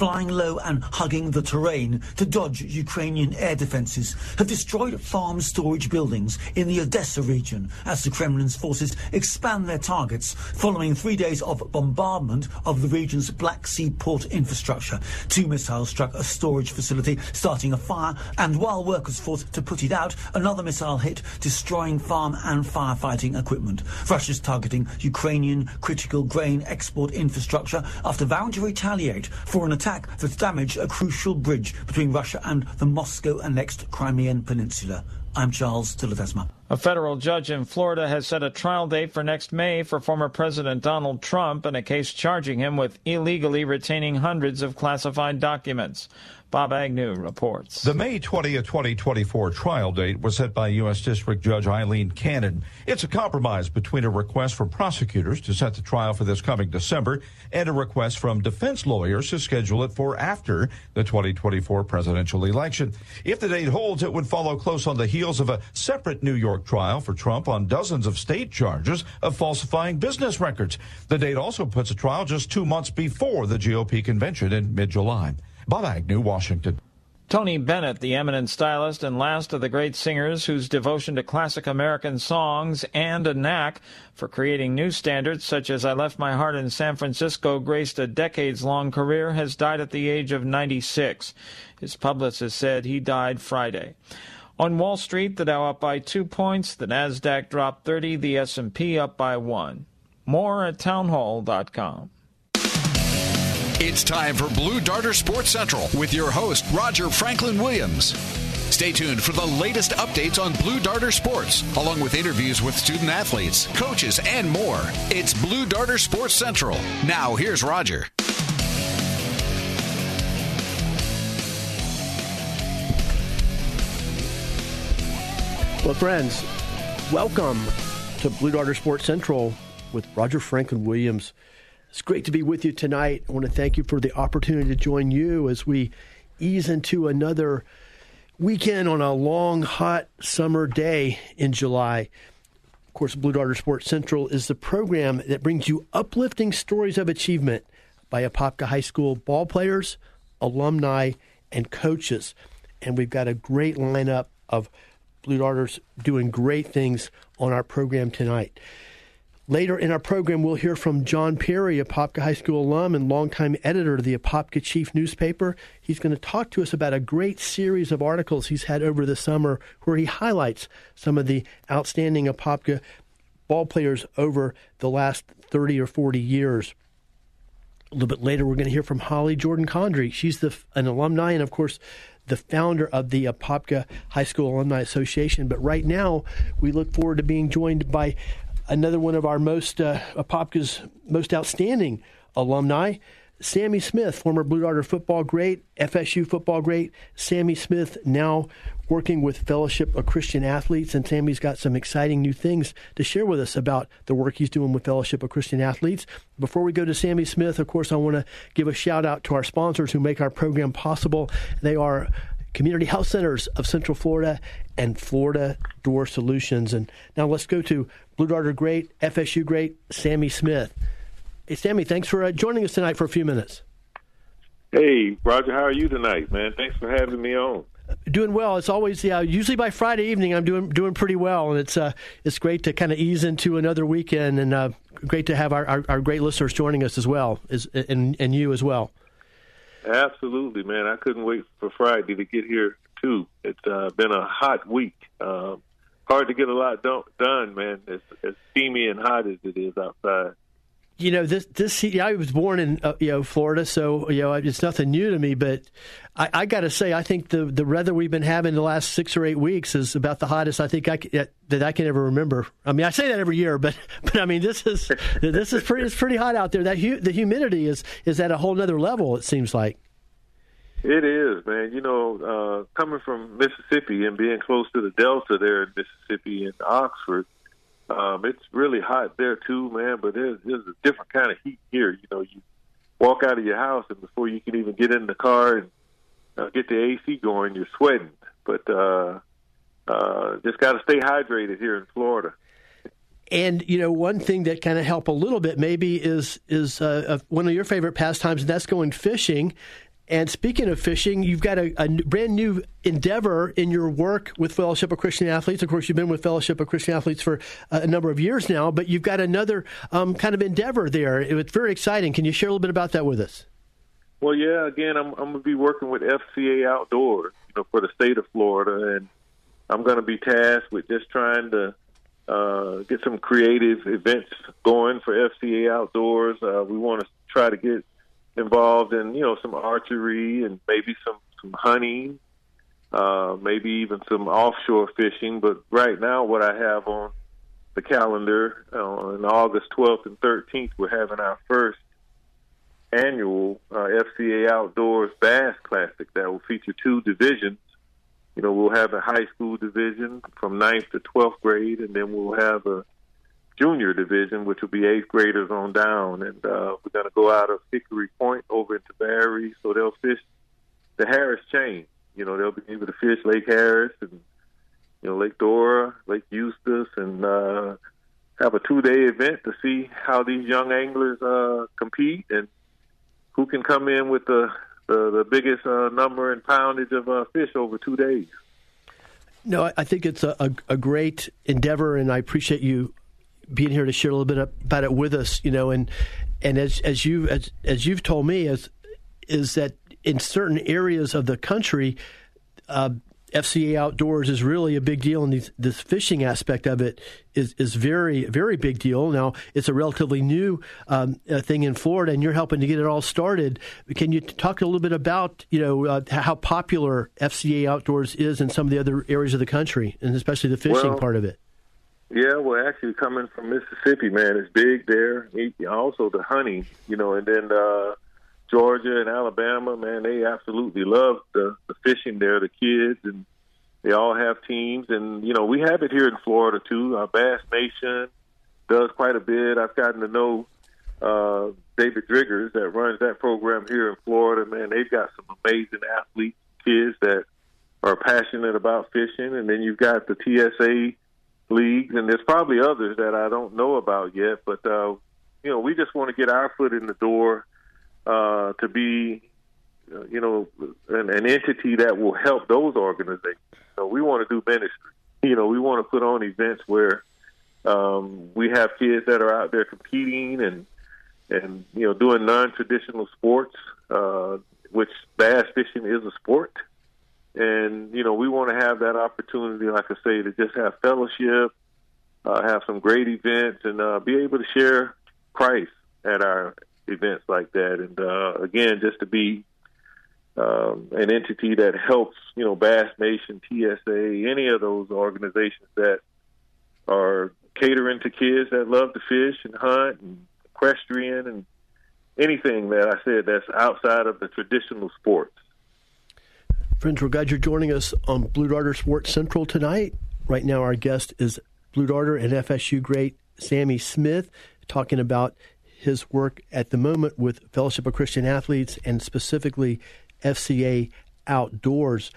Flying low and hugging the terrain to dodge Ukrainian air defences have destroyed farm storage buildings in the Odessa region as the Kremlin's forces expand their targets following 3 days of bombardment of the region's Black Sea port infrastructure. 2 missiles struck a storage facility, starting a fire, and while workers fought to put it out, another missile hit, destroying farm and firefighting equipment. Russia's targeting Ukrainian critical grain export infrastructure after vowing to retaliate for an attack that damaged a crucial bridge between Russia and the Moscow-annexed Crimean Peninsula. I'm Charles Tilladesma. A federal judge in Florida has set a trial date for next May for former President Donald Trump in a case charging him with illegally retaining hundreds of classified documents. Bob Agnew reports. The May 20, 2024 trial date was set by U.S. District Judge Eileen Cannon. It's a compromise between a request from prosecutors to set the trial for this coming December and a request from defense lawyers to schedule it for after the 2024 presidential election. If the date holds, it would follow close on the heels of a separate New York trial for Trump on dozens of state charges of falsifying business records. The date also puts a trial just 2 months before the GOP convention in mid-July. Bob Agnew, Washington. Tony Bennett, the eminent stylist and last of the great singers whose devotion to classic American songs and a knack for creating new standards, such as I Left My Heart in San Francisco, graced a decades-long career, has died at the age of 96. His publicist said he died Friday. On Wall Street, the Dow up by 2 points, the Nasdaq dropped 30, the S&P up by 1. More at townhall.com. It's time for Blue Darter Sports Central with your host, Roger Franklin Williams. Stay tuned for the latest updates on Blue Darter Sports, along with interviews with student athletes, coaches, and more. It's Blue Darter Sports Central. Now, here's Roger. Well, friends, welcome to Blue Darter Sports Central with Roger Franklin Williams. It's great to be with you tonight. I want to thank you for the opportunity to join you as we ease into another weekend on a long, hot summer day in July. Of course, Blue Darter Sports Central is the program that brings you uplifting stories of achievement by Apopka High School ball players, alumni, and coaches. And we've got a great lineup of Blue Darters doing great things on our program tonight. Later in our program, we'll hear from John Perry, Apopka High School alum and longtime editor of the Apopka Chief newspaper. He's going to talk to us about a great series of articles he's had over the summer where he highlights some of the outstanding Apopka ball players over the last 30 or 40 years. A little bit later, we're going to hear from Holly Jordan-Condry. She's an alumni and, of course, the founder of the Apopka High School Alumni Association. But right now, we look forward to being joined by another one of our most Apopka's most outstanding alumni, Sammy Smith, former Blue Darter football great, FSU football great. Sammy Smith now working with Fellowship of Christian Athletes, and Sammy's got some exciting new things to share with us about the work he's doing with Fellowship of Christian Athletes. Before we go to Sammy Smith, of course, I want to give a shout out to our sponsors who make our program possible. They are Community Health Centers of Central Florida and Florida Door Solutions. And now let's go to Blue Darter great, FSU great, Sammy Smith. Hey, Sammy, thanks for joining us tonight for a few minutes. Hey, Roger, how are you tonight, man? Thanks for having me on. Doing well. It's always, usually by Friday evening, I'm doing pretty well, and it's great to kind of ease into another weekend, and great to have our great listeners joining us as well, and you as well. Absolutely, man. I couldn't wait for Friday to get here, too. It's been a hot week. Hard to get a lot done, man, as steamy and hot as it is outside. you know, I was born in Florida, so it's nothing new to me. But I got to say, I think the weather we've been having the last 6 or 8 weeks is about the hottest I can ever remember. I mean, I say that every year, but I mean, this is pretty hot out there. That the humidity is at a whole other level, it seems like. It is, man. You know, coming from Mississippi and being close to the Delta there in Mississippi and Oxford. It's really hot there too, man, but there's a different kind of heat here. You know, you walk out of your house and before you can even get in the car and get the AC going, you're sweating. But just got to stay hydrated here in Florida. And, you know, one thing that kind of help a little bit maybe is one of your favorite pastimes, and that's going fishing. And speaking of fishing, you've got a brand new endeavor in your work with Fellowship of Christian Athletes. Of course, you've been with Fellowship of Christian Athletes for a number of years now, but you've got another kind of endeavor there. It's very exciting. Can you share a little bit about that with us? Well, yeah, again, I'm going to be working with FCA Outdoors, for the state of Florida, and I'm going to be tasked with just trying to get some creative events going for FCA Outdoors. We want to try to get involved in, some archery and maybe some hunting, maybe even some offshore fishing. But right now what I have on the calendar on August 12th and 13th, we're having our first annual FCA Outdoors Bass Classic that will feature two divisions. We'll have a high school division from 9th to 12th grade, and then we'll have a junior division, which will be 8th graders on down. And we're going to go out of Hickory Point over into Barry, so they'll fish the Harris Chain. They'll be able to fish Lake Harris and, Lake Dora, Lake Eustis, and have a 2-day event to see how these young anglers compete and who can come in with the biggest number and poundage of fish over 2 days. No, I think it's a great endeavor, and I appreciate you being here to share a little bit about it with us, and as you've told me, is that in certain areas of the country, FCA Outdoors is really a big deal, and this fishing aspect of it is very, very big deal. Now, it's a relatively new thing in Florida, and you're helping to get it all started. Can you talk a little bit about, how popular FCA Outdoors is in some of the other areas of the country, and especially the fishing part of it? Yeah, well, actually, coming from Mississippi, man, it's big there. Also, the hunting, and then Georgia and Alabama, man, they absolutely love the fishing there, the kids, and they all have teams. And, we have it here in Florida, too. Our Bass Nation does quite a bit. I've gotten to know David Driggers that runs that program here in Florida. Man, they've got some amazing athlete kids that are passionate about fishing. And then you've got the TSA leagues, and there's probably others that I don't know about yet, but we just want to get our foot in the door to be an entity that will help those organizations. So we want to do ministry. We want to put on events where we have kids that are out there competing and doing non-traditional sports, which bass fishing is a sport. And, we want to have that opportunity, like I say, to just have fellowship, have some great events, and be able to share Christ at our events like that. And, again, just to be an entity that helps, Bass Nation, TSA, any of those organizations that are catering to kids that love to fish and hunt and equestrian and anything that I said that's outside of the traditional sports. Friends, we're glad you're joining us on Blue Darter Sports Central tonight. Right now, our guest is Blue Darter and FSU great Sammy Smith, talking about his work at the moment with Fellowship of Christian Athletes and specifically FCA Outdoors.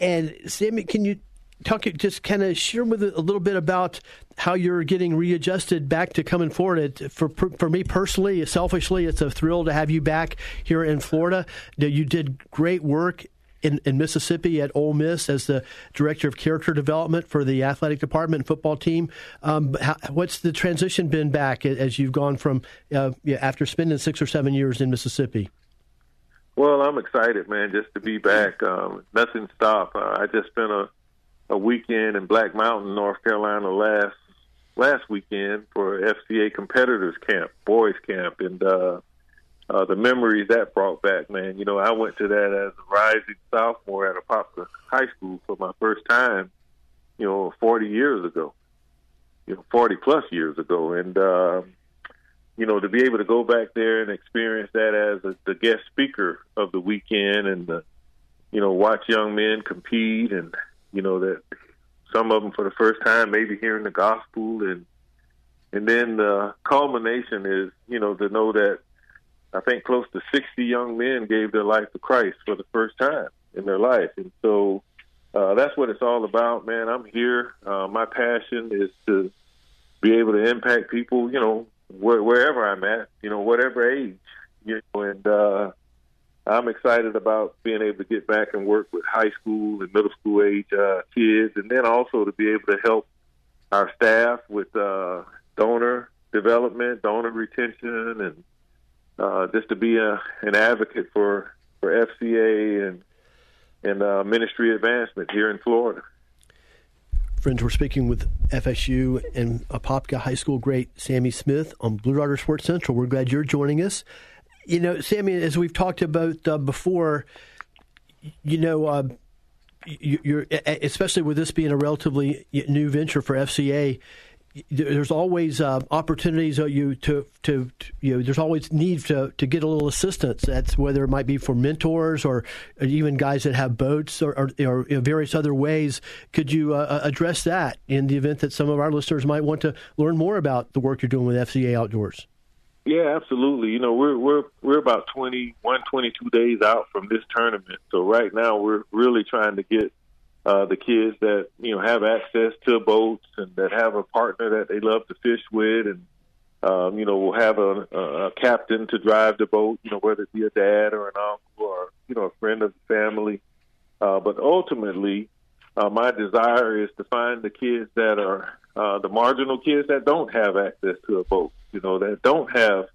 And Sammy, can you just kind of share with a little bit about how you're getting readjusted back to coming forward? For me personally, selfishly, it's a thrill to have you back here in Florida. You did great work in Mississippi at Ole Miss as the director of character development for the athletic department and football team. What's the transition been back as you've gone from after spending 6 or 7 years in Mississippi? Well, I'm excited, man, just to be back. Nothing stopped. I just spent a weekend in Black Mountain, North Carolina last last weekend for FCA competitors camp, boys camp, and the memories that brought back, man. You know, I went to that as a rising sophomore at Apopka High School for my first time, you know, 40 years ago, you know, 40 plus years ago. And, you know, to be able to go back there and experience that as the guest speaker of the weekend and, you know, watch young men compete and, you know, that some of them for the first time maybe hearing the gospel. And then the culmination is, you know, to know that I think close to 60 young men gave their life to Christ for the first time in their life. And so that's what it's all about, man. I'm here. My passion is to be able to impact people, you know, wherever I'm at, you know, whatever age, you know, and I'm excited about being able to get back and work with high school and middle school age kids, and then also to be able to help our staff with donor development, donor retention, and just to be an advocate for FCA and ministry advancement here in Florida. Friends, we're speaking with FSU and Apopka High School great Sammy Smith on Blue Rider Sports Central. We're glad you're joining us. You know, Sammy, as we've talked about before, you know, you're especially with this being a relatively new venture for FCA, there's always opportunities there's always need to get a little assistance. That's whether it might be for mentors or even guys that have boats or in various other ways. Could you address that in the event that some of our listeners might want to learn more about the work you're doing with FCA Outdoors? Yeah, absolutely. You know, we're about 22 days out from this tournament. So right now we're really trying to get the kids that, you know, have access to boats and that have a partner that they love to fish with, and you know, will have a captain to drive the boat, you know, whether it be a dad or an uncle or, you know, a friend of the family. But ultimately, my desire is to find the kids that are the marginal kids that don't have access to a boat, you know, that don't have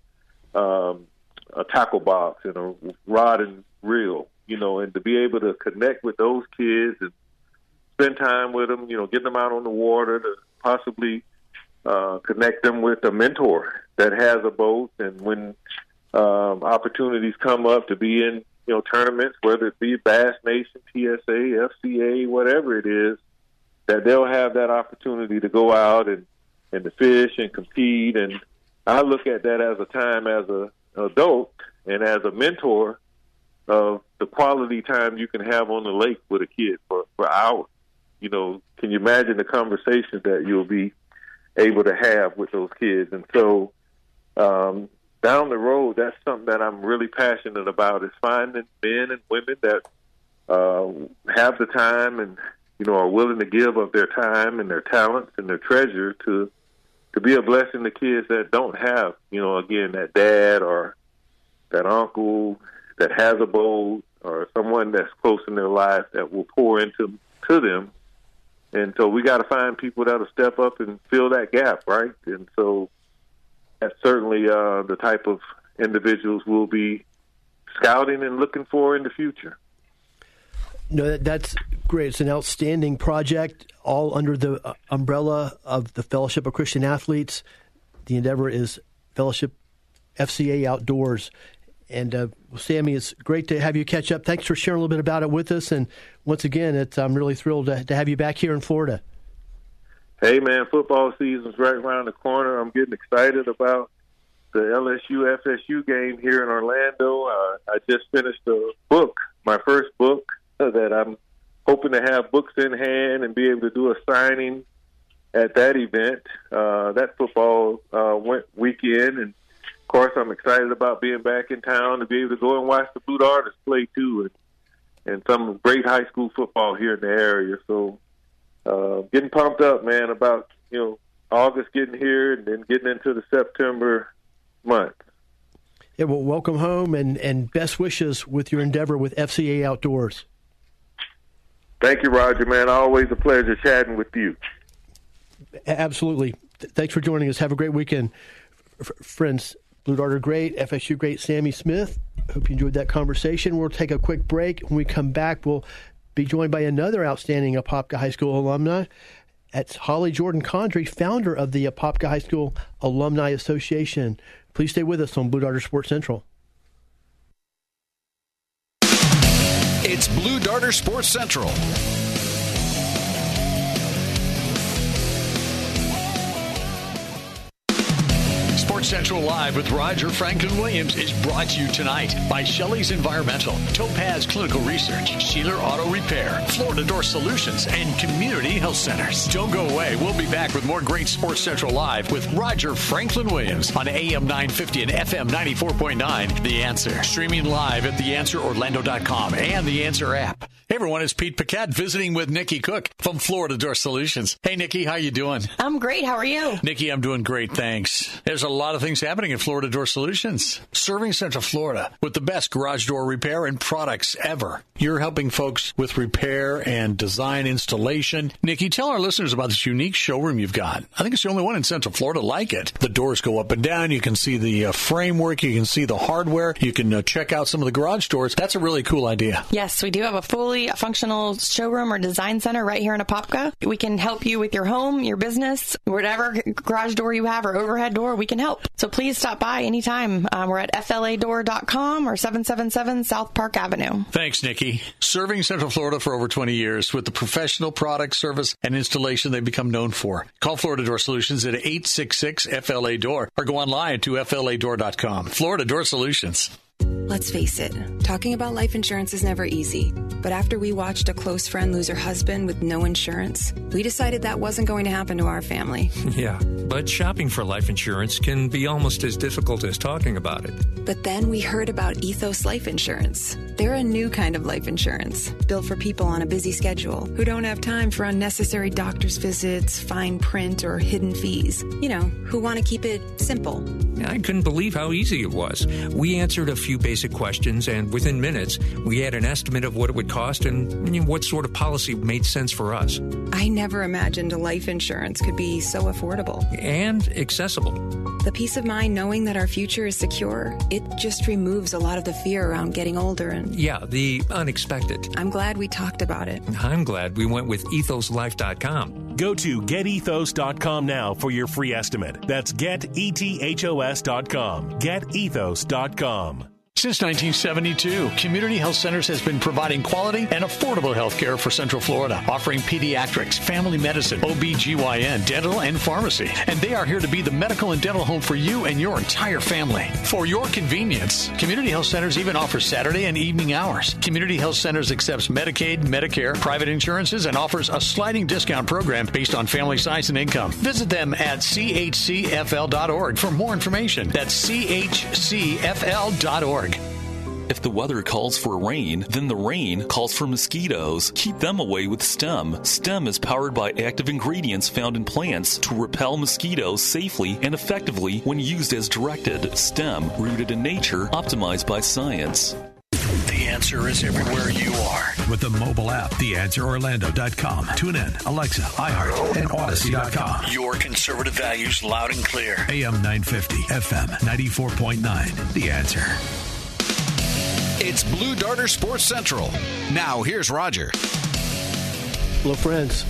a tackle box and a rod and reel, you know, and to be able to connect with those kids and spend time with them, you know, get them out on the water, to possibly connect them with a mentor that has a boat. And when opportunities come up to be in, you know, tournaments, whether it be Bass Nation, TSA, FCA, whatever it is, that they'll have that opportunity to go out and to fish and compete. And I look at that as a time as an adult and as a mentor of the quality time you can have on the lake with a kid for hours. You know, can you imagine the conversations that you'll be able to have with those kids? And so down the road, that's something that I'm really passionate about, is finding men and women that have the time and, you know, are willing to give of their time and their talents and their treasure to be a blessing to kids that don't have, you know, again, that dad or that uncle that has a boat or someone that's close in their life that will pour into them. And so we got to find people that will step up and fill that gap, right? And so that's certainly the type of individuals we'll be scouting and looking for in the future. No, that's great. It's an outstanding project, all under the umbrella of the Fellowship of Christian Athletes. The endeavor is Fellowship FCA Outdoors. And Sammy, it's great to have you catch up. Thanks for sharing a little bit about it with us. And once again, I'm really thrilled to have you back here in Florida. Hey, man, football season's right around the corner. I'm getting excited about the LSU-FSU game here in Orlando. I just finished my first book, that I'm hoping to have books in hand and be able to do a signing at that event, that football weekend. And, of course, I'm excited about being back in town to be able to go and watch the Blue Darters play, too, and some great high school football here in the area. So getting pumped up, man, about, you know, August getting here and then getting into the September month. Yeah, well, welcome home and best wishes with your endeavor with FCA Outdoors. Thank you, Roger, man. Always a pleasure chatting with you. Absolutely. Thanks for joining us. Have a great weekend. Friends, Blue Darter great, FSU great Sammy Smith. Hope you enjoyed that conversation. We'll take a quick break. When we come back, we'll be joined by another outstanding Apopka High School alumni, That's Holly Jordan-Condry, founder of the Apopka High School Alumni Association. Please stay with us on Blue Darter Sports Central. It's Blue Darter Sports Central. Sports Central Live with Roger Franklin Williams is brought to you tonight by Shelley's Environmental, Topaz Clinical Research, Sheeler Auto Repair, Florida Door Solutions, and Community Health Centers. Don't go away. We'll be back with more great Sports Central Live with Roger Franklin Williams on AM 950 and FM 94.9, The Answer. Streaming live at TheAnswerOrlando.com and The Answer app. Hey, everyone, it's Pete Paquette visiting with Nikki Cook from Florida Door Solutions. Hey, Nikki, how you doing? I'm great. How are you? Nikki, I'm doing great, thanks. There's a lot of things happening at Florida Door Solutions, serving Central Florida with the best garage door repair and products ever. You're helping folks with repair and design installation. Nikki, tell our listeners about this unique showroom you've got. I think it's the only one in Central Florida like it. The doors go up and down. You can see the framework. You can see the hardware. You can check out some of the garage doors. That's a really cool idea. Yes, we do have a fully functional showroom or design center right here in Apopka. We can help you with your home, your business, whatever garage door you have or overhead door, we can help. So please stop by anytime. We're at fladoor.com or 777 South Park Avenue. Thanks, Nikki. Serving Central Florida for over 20 years with the professional product, service, and installation they've become known for. Call Florida Door Solutions at 866-FLA-DOOR or go online to fladoor.com. Florida Door Solutions. Let's face it, talking about life insurance is never easy. But after we watched a close friend lose her husband with no insurance, we decided that wasn't going to happen to our family. Yeah, but shopping for life insurance can be almost as difficult as talking about it. But then we heard about Ethos Life Insurance. They're a new kind of life insurance, built for people on a busy schedule who don't have time for unnecessary doctor's visits, fine print, or hidden fees. You know, who want to keep it simple. I couldn't believe how easy it was. We answered a few basic questions, and within minutes, we had an estimate of what it would cost and what sort of policy made sense for us. I never imagined a life insurance could be so affordable. And accessible. The peace of mind knowing that our future is secure, it just removes a lot of the fear around getting older and... Yeah, the unexpected. I'm glad we talked about it. I'm glad we went with ethoslife.com. Go to getethos.com now for your free estimate. That's getethos.com. Getethos.com. Since 1972, Community Health Centers has been providing quality and affordable health care for Central Florida, offering pediatrics, family medicine, OBGYN, dental, and pharmacy. And they are here to be the medical and dental home for you and your entire family. For your convenience, Community Health Centers even offers Saturday and evening hours. Community Health Centers accepts Medicaid, Medicare, private insurances, and offers a sliding discount program based on family size and income. Visit them at chcfl.org for more information. That's chcfl.org. If the weather calls for rain, then the rain calls for mosquitoes. Keep them away with STEM. STEM is powered by active ingredients found in plants to repel mosquitoes safely and effectively when used as directed. STEM, rooted in nature, optimized by science. The Answer is everywhere you are. With the mobile app, TheAnswerOrlando.com. Tune in, Alexa, iHeart, and Odyssey.com. Your conservative values loud and clear. AM 950, FM 94.9. The Answer. It's Blue Darter Sports Central. Now, here's Roger. Hello, friends.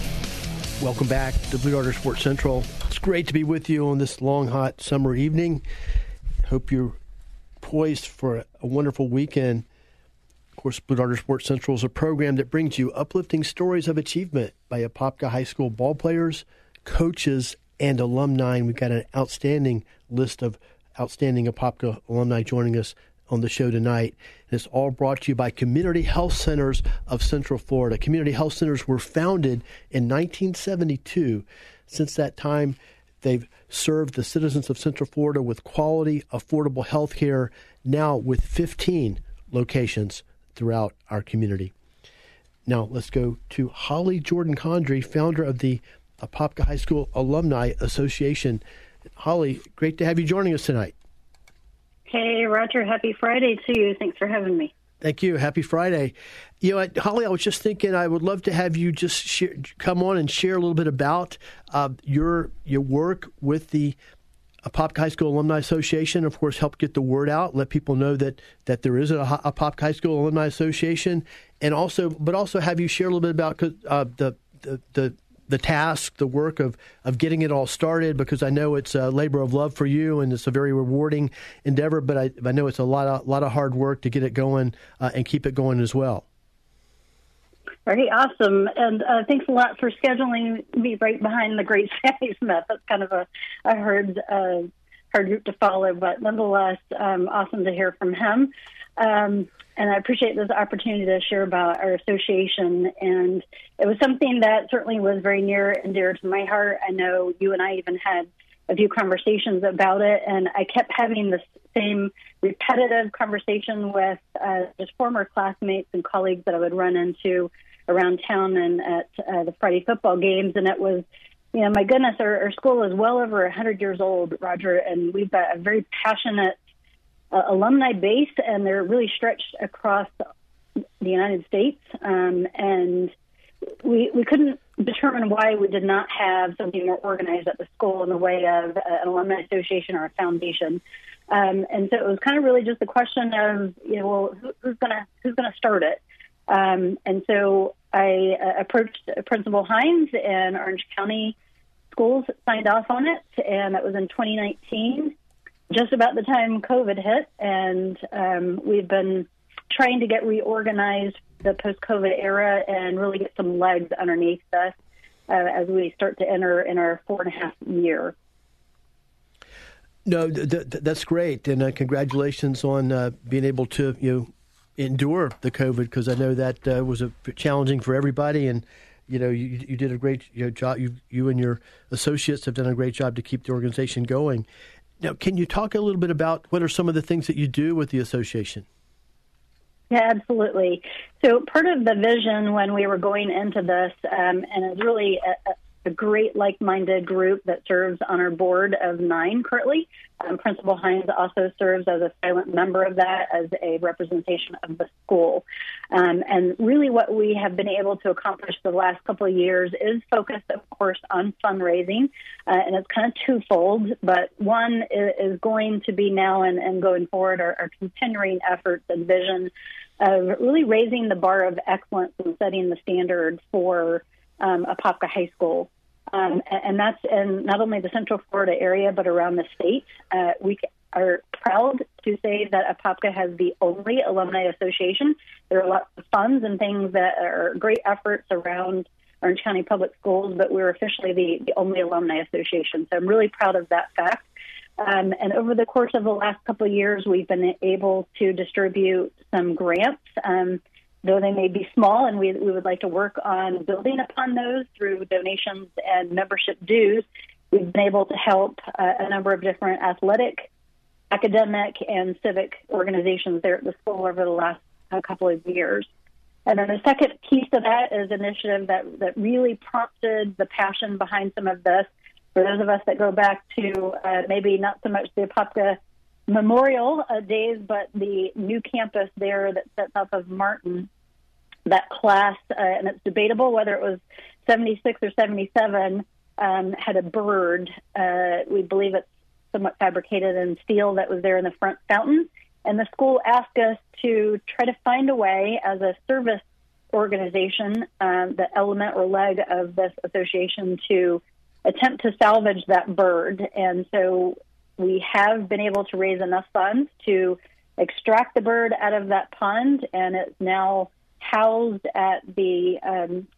Welcome back to Blue Darter Sports Central. It's great to be with you on this long, hot summer evening. Hope you're poised for a wonderful weekend. Of course, Blue Darter Sports Central is a program that brings you uplifting stories of achievement by Apopka High School ballplayers, coaches, and alumni. And we've got an outstanding list of outstanding Apopka alumni joining us on the show tonight. And it's all brought to you by Community Health Centers of Central Florida. Community Health Centers were founded in 1972. Since that time, they've served the citizens of Central Florida with quality, affordable health care, now with 15 locations throughout our community. Now, let's go to Holly Jordan-Condry, founder of the Apopka High School Alumni Association. Holly, great to have you joining us tonight. Hey, Roger, happy Friday to you. Thanks for having me. Thank you. Happy Friday. You know, Holly, I was just thinking I would love to have you just come on and share a little bit about your work with the Apopka High School Alumni Association. Of course, help get the word out, let people know that there is a Apopka High School Alumni Association, and also have you share a little bit about the the task, the work of getting it all started, because I know it's a labor of love for you and it's a very rewarding endeavor, but I know it's a lot of hard work to get it going and keep it going as well. Very awesome. And thanks a lot for scheduling me right behind the great Sammy Smith. That's kind of a hard group to follow, but nonetheless, awesome to hear from him. And I appreciate this opportunity to share about our association. And it was something that certainly was very near and dear to my heart. I know you and I even had a few conversations about it, and I kept having the same repetitive conversation with just former classmates and colleagues that I would run into around town and at the Friday football games. And it was, you know, my goodness, our school is well over 100 years old, Roger, and we've got a very passionate alumni base, and they're really stretched across the United States, and we couldn't determine why we did not have something more organized at the school in the way of an alumni association or a foundation. And so it was kind of really just the question of, you know, well, who's gonna start it? And so I approached Principal Hines, and Orange County Schools signed off on it, and that was in 2019, just about the time COVID hit. And we've been trying to get reorganized the post-COVID era and really get some legs underneath us as we start to enter in our 4.5 year. No, that's great, and congratulations on being able to endure the COVID, because I know that was challenging for everybody, and you know you did a great job. You and your associates have done a great job to keep the organization going. Now, can you talk a little bit about what are some of the things that you do with the association? Yeah, absolutely. So part of the vision when we were going into this, and it's really a great like-minded group that serves on our board of 9 currently. Principal Hines also serves as a silent member of that as a representation of the school. And really what we have been able to accomplish the last couple of years is focused, of course, on fundraising. And it's kind of twofold, but one is going to be now and going forward our continuing efforts and vision of really raising the bar of excellence and setting the standard for Apopka High School. And that's in not only the Central Florida area, but around the state. We are proud to say that Apopka has the only alumni association. There are lots of funds and things that are great efforts around Orange County Public Schools, but we're officially the only alumni association. So I'm really proud of that fact. And over the course of the last couple of years, we've been able to distribute some grants, though they may be small, and we would like to work on building upon those through donations and membership dues. We've been able to help a number of different athletic, academic, and civic organizations there at the school over the last couple of years. And then the second piece of that is an initiative that really prompted the passion behind some of this. For those of us that go back to maybe not so much the Apopka Memorial days, but the new campus there that sets up of Martin, that class, and it's debatable whether it was 76 or 77, had a bird. We believe it's somewhat fabricated in steel that was there in the front fountain. And the school asked us to try to find a way as a service organization, the element or leg of this association, to attempt to salvage that bird. And so we have been able to raise enough funds to extract the bird out of that pond, and it's now housed at the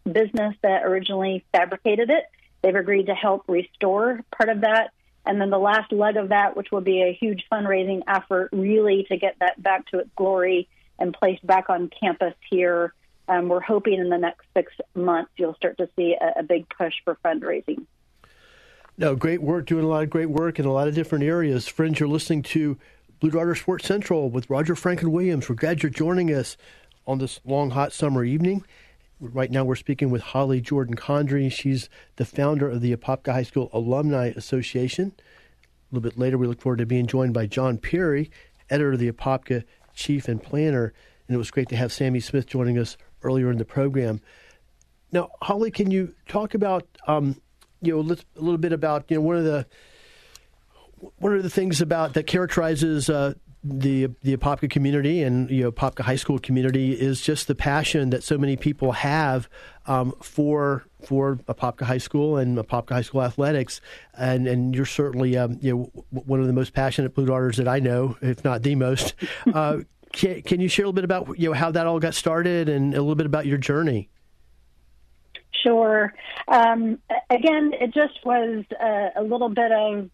business that originally fabricated it. They've agreed to help restore part of that. And then the last leg of that, which will be a huge fundraising effort, really to get that back to its glory and placed back on campus here. We're hoping in the next 6 months you'll start to see a big push for fundraising. No, great work, doing a lot of great work in a lot of different areas. Friends, you're listening to Blue Darter Sports Central with Roger Franklin Williams. We're glad you're joining us on this long, hot summer evening. Right now we're speaking with Holly Jordan-Condry. She's the founder of the Apopka High School Alumni Association. A little bit later, we look forward to being joined by John Perry, editor of the Apopka Chief and Planner. And it was great to have Sammy Smith joining us earlier in the program. Now, Holly, can you talk about... a little bit about one of the things about that characterizes the Apopka community and Apopka High School community is just the passion that so many people have for Apopka High School and Apopka High School athletics, and you're certainly one of the most passionate Blue Darters that I know, if not the most. Can you share a little bit about how that all got started and a little bit about your journey? Sure. Again, it just was a little bit of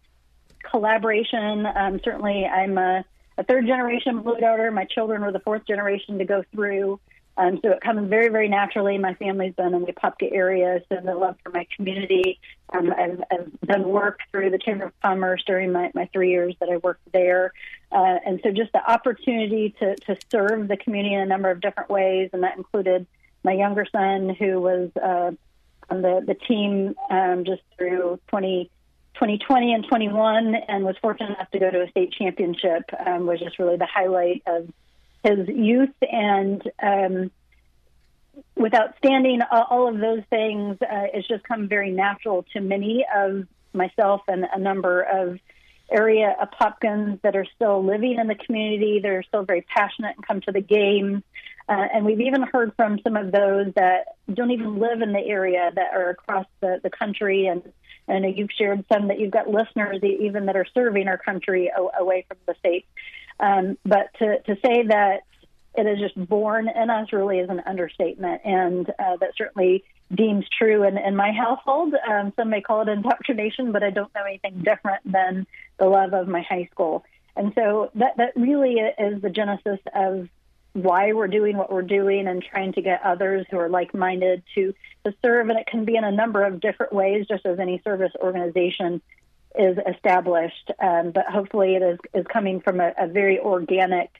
collaboration. Certainly, I'm a third-generation Blue Darter. My children were the fourth generation to go through, so it comes very, very naturally. My family's been in the Apopka area, so the love for my community. I've done work through the Chamber of Commerce during my 3 years that I worked there, and so just the opportunity to serve the community in a number of different ways, and that included my younger son, who was on the team just through 2020 and 21, and was fortunate enough to go to a state championship, was just really the highlight of his youth. And without standing all of those things, it's just come very natural to many of myself and a number of area Apopkans that are still living in the community. They're still very passionate and come to the game. And we've even heard from some of those that don't even live in the area, that are across the country. And I know you've shared some that you've got listeners even that are serving our country away from the state. But to say that it is just born in us really is an understatement, and that certainly deems true in my household. Some may call it indoctrination, but I don't know anything different than the love of my high school. And so that really is the genesis of why we're doing what we're doing and trying to get others who are like-minded to serve. And it can be in a number of different ways, just as any service organization is established. But hopefully it is coming from a very organic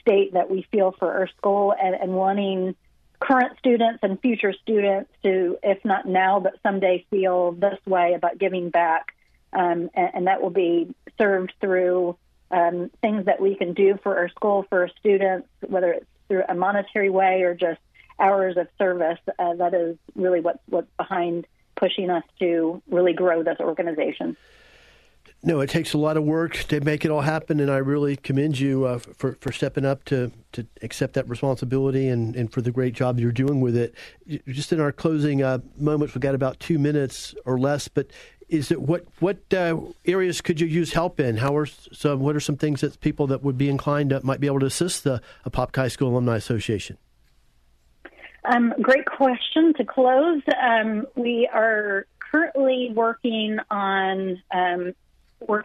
state that we feel for our school, and wanting current students and future students to, if not now, but someday, feel this way about giving back. And that will be served through things that we can do for our school, for our students, whether it's through a monetary way or just hours of service. That is really what's behind pushing us to really grow this organization. No, it takes a lot of work to make it all happen, and I really commend you for stepping up to accept that responsibility and for the great job you're doing with it. Just in our closing moments, we've got about 2 minutes or less, but is it what areas could you use help in? What are some things that people that would be inclined to might be able to assist the Apopka High School Alumni Association? Great question to close. We are currently working on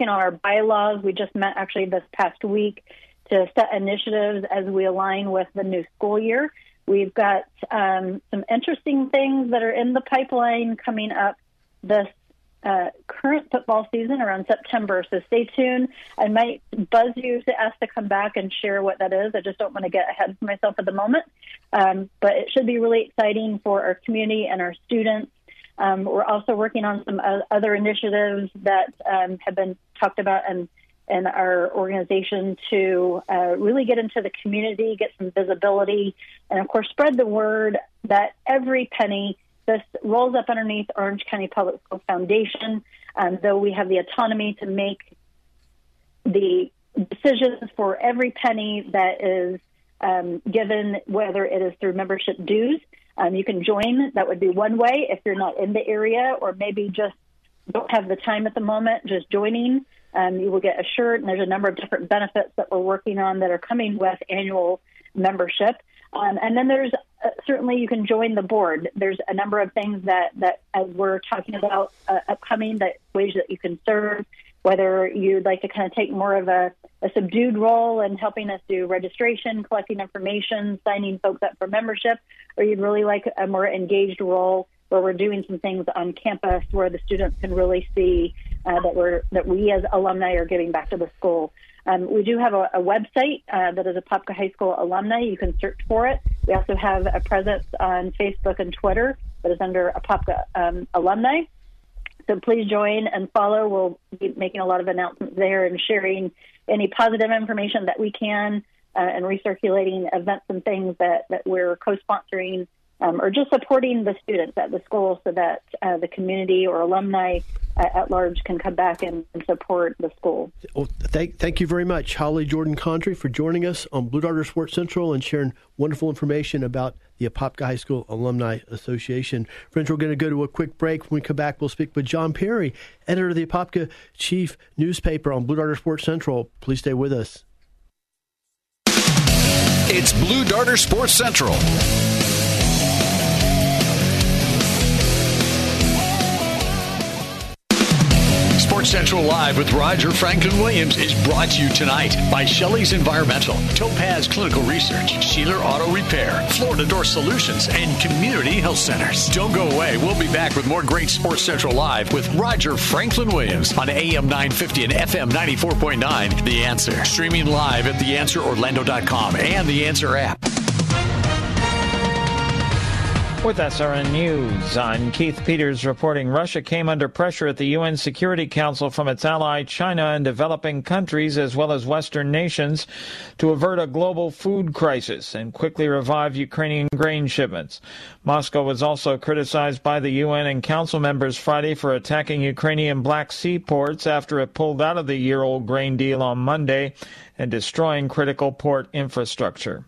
our bylaws. We just met actually this past week to set initiatives as we align with the new school year. We've got some interesting things that are in the pipeline coming up this current football season around September, so stay tuned. I might buzz you to ask to come back and share what that is. I just don't want to get ahead of myself at the moment, but it should be really exciting for our community and our students. We're also working on some other initiatives that have been talked about in our organization to really get into the community, get some visibility, and of course spread the word that every penny this rolls up underneath Orange County Public School Foundation. Though we have the autonomy to make the decisions for every penny that is given, whether it is through membership dues, you can join. That would be one way if you're not in the area or maybe just don't have the time at the moment, just joining. You will get a shirt, and there's a number of different benefits that we're working on that are coming with annual membership. And then there's certainly you can join the board. There's a number of things that as we're talking about upcoming, that ways that you can serve, whether you'd like to kind of take more of a subdued role in helping us do registration, collecting information, signing folks up for membership, or you'd really like a more engaged role where we're doing some things on campus where the students can really see that we as alumni are giving back to the school. We do have a website that is Apopka High School Alumni. You can search for it. We also have a presence on Facebook and Twitter that is under Apopka Alumni. So please join and follow. We'll be making a lot of announcements there and sharing any positive information that we can and recirculating events and things that we're co-sponsoring or just supporting the students at the school so that the community or alumni at large can come back and support the school. Well, thank you very much, Holly Jordan-Condry, for joining us on Blue Darter Sports Central and sharing wonderful information about the Apopka High School Alumni Association. Friends, we're going to go to a quick break. When we come back, we'll speak with John Perry, editor of the Apopka Chief newspaper on Blue Darter Sports Central. Please stay with us. It's Blue Darter Sports Central. Sports Central Live with Roger Franklin Williams is brought to you tonight by Shelley's Environmental, Topaz Clinical Research, Sheeler Auto Repair, Florida Door Solutions, and Community Health Centers. Don't go away. We'll be back with more great Sports Central Live with Roger Franklin Williams on AM 950 and FM 94.9, The Answer. Streaming live at TheAnswerOrlando.com and The Answer app. With SRN News, I'm Keith Peters reporting Russia came under pressure at the UN Security Council from its ally China and developing countries as well as Western nations to avert a global food crisis and quickly revive Ukrainian grain shipments. Moscow was also criticized by the UN and council members Friday for attacking Ukrainian Black Sea ports after it pulled out of the year-old grain deal on Monday and destroying critical port infrastructure.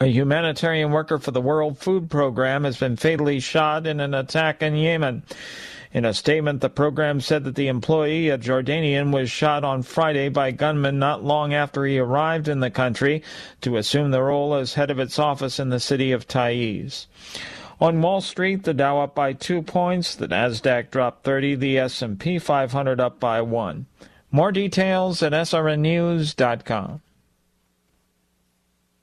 A humanitarian worker for the World Food Program has been fatally shot in an attack in Yemen. In a statement, the program said that the employee, a Jordanian, was shot on Friday by gunmen not long after he arrived in the country to assume the role as head of its office in the city of Taiz. On Wall Street, the Dow up by 2 points, the Nasdaq dropped 30, the S&P 500 up by 1. More details at srnnews.com.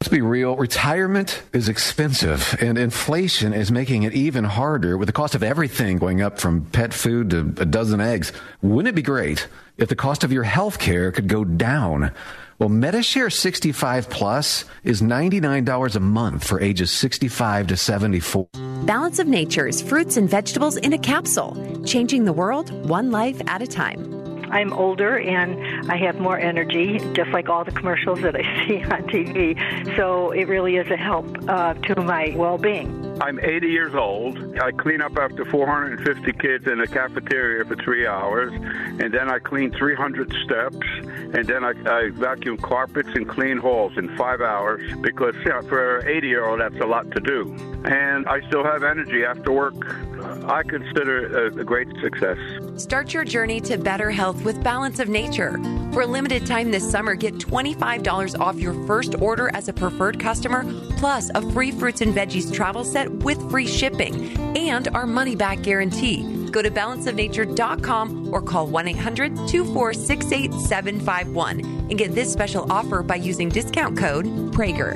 Let's be real. Retirement is expensive, and inflation is making it even harder with the cost of everything going up from pet food to a dozen eggs. Wouldn't it be great if the cost of your health care could go down? Well, MediShare 65 Plus is $99 a month for ages 65 to 74. Balance of Nature's fruits and vegetables in a capsule, changing the world one life at a time. I'm older and I have more energy, just like all the commercials that I see on TV. So it really is a help to my well-being. I'm 80 years old. I clean up after 450 kids in the cafeteria for 3 hours, and then I clean 300 steps, and then I vacuum carpets and clean halls in 5 hours because for an 80-year-old, that's a lot to do. And I still have energy after work. I consider it a great success. Start your journey to better health with Balance of Nature. For a limited time this summer, get $25 off your first order as a preferred customer, plus a free fruits and veggies travel set with free shipping and our money-back guarantee. Go to balanceofnature.com or call 1-800-246-8751 and get this special offer by using discount code PRAGER.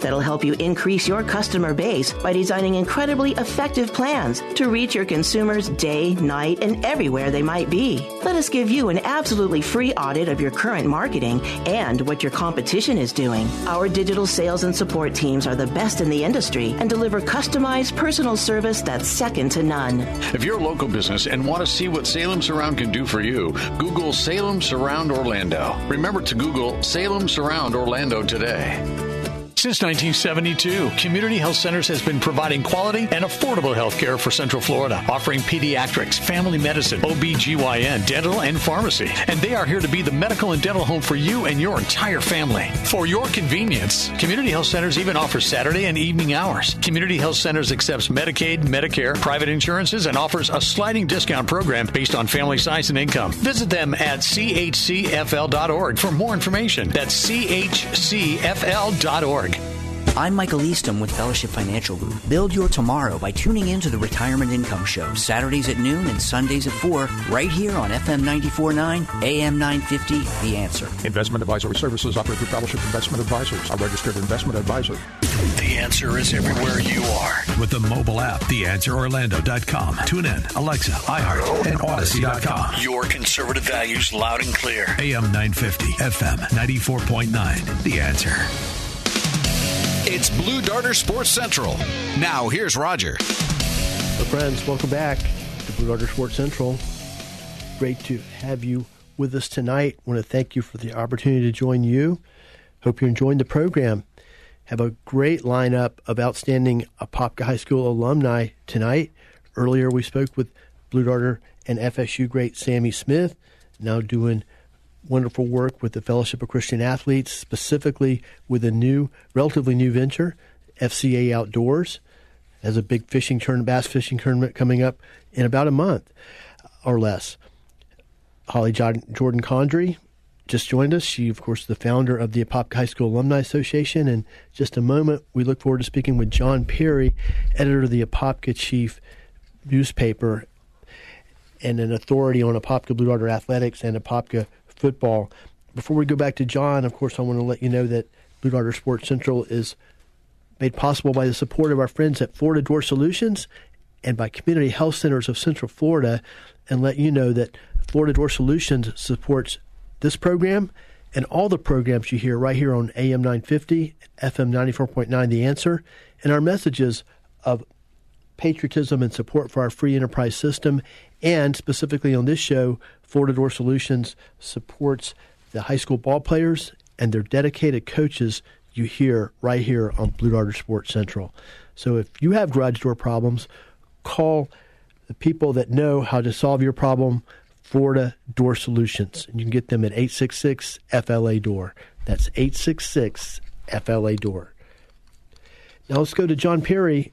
that'll help you increase your customer base by designing incredibly effective plans to reach your consumers day, night, and everywhere they might be. Let us give you an absolutely free audit of your current marketing and what your competition is doing. Our digital sales and support teams are the best in the industry and deliver customized personal service that's second to none. If you're a local business and want to see what Salem Surround can do for you, Google Salem Surround Orlando. Remember to Google Salem Surround Orlando today. Since 1972, Community Health Centers has been providing quality and affordable health care for Central Florida, offering pediatrics, family medicine, OBGYN, dental, and pharmacy. And they are here to be the medical and dental home for you and your entire family. For your convenience, Community Health Centers even offers Saturday and evening hours. Community Health Centers accepts Medicaid, Medicare, private insurances, and offers a sliding discount program based on family size and income. Visit them at chcfl.org for more information. That's chcfl.org. I'm Michael Easton with Fellowship Financial Group. Build your tomorrow by tuning in to the Retirement Income Show, Saturdays at noon and Sundays at 4, right here on FM 94.9, AM 950, The Answer. Investment advisory services offered through Fellowship Investment Advisors, a registered investment advisor. The Answer is everywhere you are. With the mobile app, TheAnswerOrlando.com. Tune in, Alexa, iHeart, and Odyssey.com. Your conservative values loud and clear. AM 950, FM 94.9, The Answer. It's Blue Darter Sports Central. Now, here's Roger. Well, friends, welcome back to Blue Darter Sports Central. Great to have you with us tonight. I want to thank you for the opportunity to join you. Hope you're enjoying the program. Have a great lineup of outstanding Apopka High School alumni tonight. Earlier, we spoke with Blue Darter and FSU great Sammy Smith, now doing wonderful work with the Fellowship of Christian Athletes, specifically with a new, relatively new venture, FCA Outdoors, as a big fishing tournament, bass fishing tournament coming up in about a month or less. Holly Jordan-Condry just joined us. She, of course, the founder of the Apopka High School Alumni Association. And just a moment, we look forward to speaking with John Perry, editor of the Apopka Chief newspaper and an authority on Apopka Blue Darter athletics and Apopka football. Before we go back to John, of course, I want to let you know that Blue Darter Sports Central is made possible by the support of our friends at Florida Door Solutions and by Community Health Centers of Central Florida, and let you know that Florida Door Solutions supports this program and all the programs you hear right here on AM 950, FM 94.9, The Answer, and our messages of patriotism and support for our free enterprise system. And specifically on this show, Florida Door Solutions supports the high school ball players and their dedicated coaches you hear right here on Blue Darter Sports Central. So if you have garage door problems, call the people that know how to solve your problem, Florida Door Solutions. And you can get them at 866-FLA-DOOR. That's 866-FLA-DOOR. Now let's go to John Perry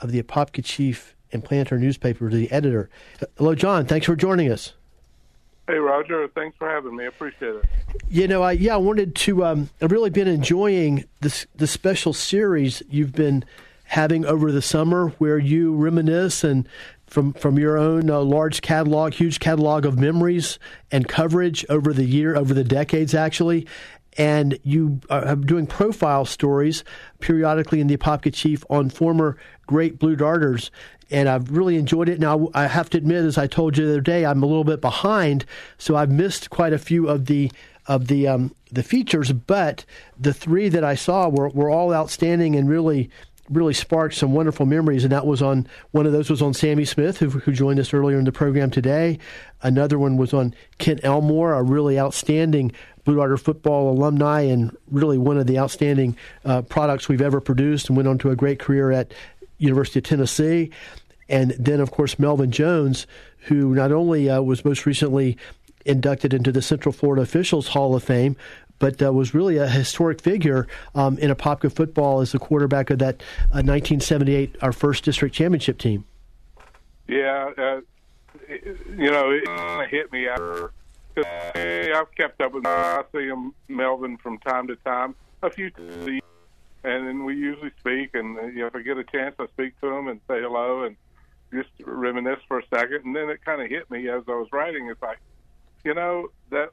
of the Apopka Chief and Planter newspaper, the editor. Hello, John. Thanks for joining us. Hey, Roger. Thanks for having me. I appreciate it. You know, I wanted to. I've really been enjoying this special series you've been having over the summer, where you reminisce and from your own huge catalog of memories and coverage over the decades, actually. And you are doing profile stories periodically in the Apopka Chief on former great Blue Darters. And I've really enjoyed it. Now, I have to admit, as I told you the other day, I'm a little bit behind, so I've missed quite a few of the features. But the three that I saw were all outstanding and really, really sparked some wonderful memories. And that was on one of those was on Sammy Smith, who joined us earlier in the program today. Another one was on Kent Elmore, a really outstanding Blue Darter football alumni and really one of the outstanding products we've ever produced, and went on to a great career at University of Tennessee. And then, of course, Melvin Jones, who not only was most recently inducted into the Central Florida Officials Hall of Fame, but was really a historic figure in Apopka football as the quarterback of that 1978, our first district championship team. Yeah, it kind of hit me after. I've kept up with him. I see him, Melvin, from time to time, a few times. And then we usually speak, and if I get a chance, I speak to him and say hello and just reminisce for a second. And then it kind of hit me as I was writing. It's like, that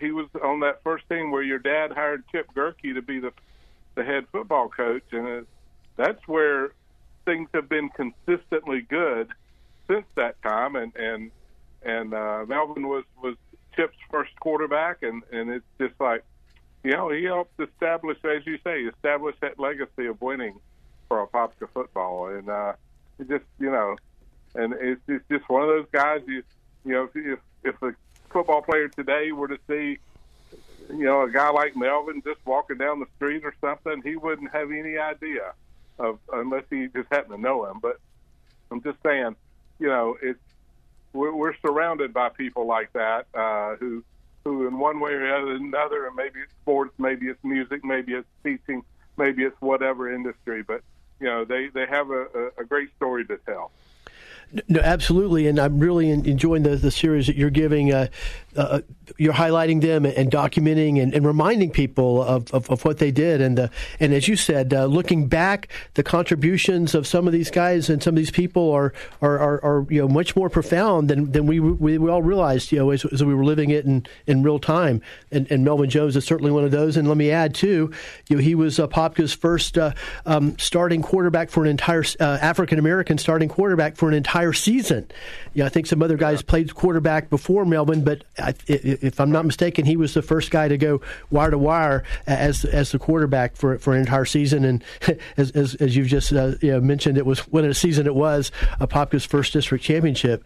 he was on that first team where your dad hired Chip Gierke to be the head football coach. And that's where things have been consistently good since that time. And Melvin was Chip's first quarterback, and it's just like, he helped establish, as you say, that legacy of winning for Apopka football. And it just, and it's just one of those guys, if a football player today were to see, a guy like Melvin just walking down the street or something, he wouldn't have any idea unless he just happened to know him. But I'm just saying, we're surrounded by people like that who in one way or another, and maybe it's sports, maybe it's music, maybe it's teaching, maybe it's whatever industry, but, they have a great story to tell. No, absolutely, and I'm really enjoying the series that you're giving you're highlighting them and documenting and reminding people of what they did. And as you said, looking back, the contributions of some of these guys and some of these people are you know, much more profound than we all realized, you know, as we were living it in real time. And Melvin Jones is certainly one of those. And let me add, too, you know, he was Apopka's first starting quarterback for an entire African-American starting quarterback for an entire season. You know, I think some other guys played quarterback before Melvin, but if I'm not mistaken, he was the first guy to go wire to wire as the quarterback for an entire season. And as you've just you know, mentioned, it was when a season it was Apopka's first district championship.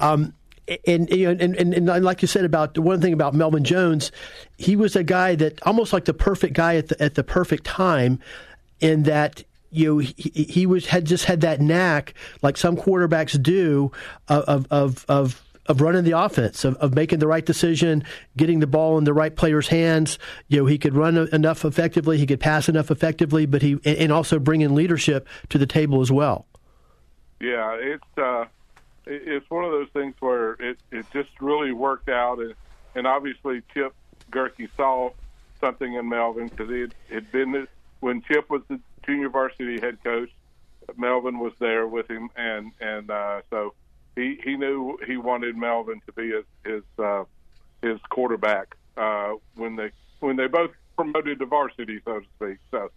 And like you said about the one thing about Melvin Jones, he was a guy that almost like the perfect guy at the perfect time, in that, you know, he had that knack, like some quarterbacks do, of running the offense, of making the right decision, getting the ball in the right player's hands. You know, he could run enough effectively, he could pass enough effectively, but and also bring in leadership to the table as well. Yeah, it's one of those things where it just really worked out, and obviously Chip Gierke saw something in Melvin, because he had been, when Chip was the junior varsity head coach, Melvin was there with him, and so he knew he wanted Melvin to be his quarterback when they both promoted to varsity, so to speak. So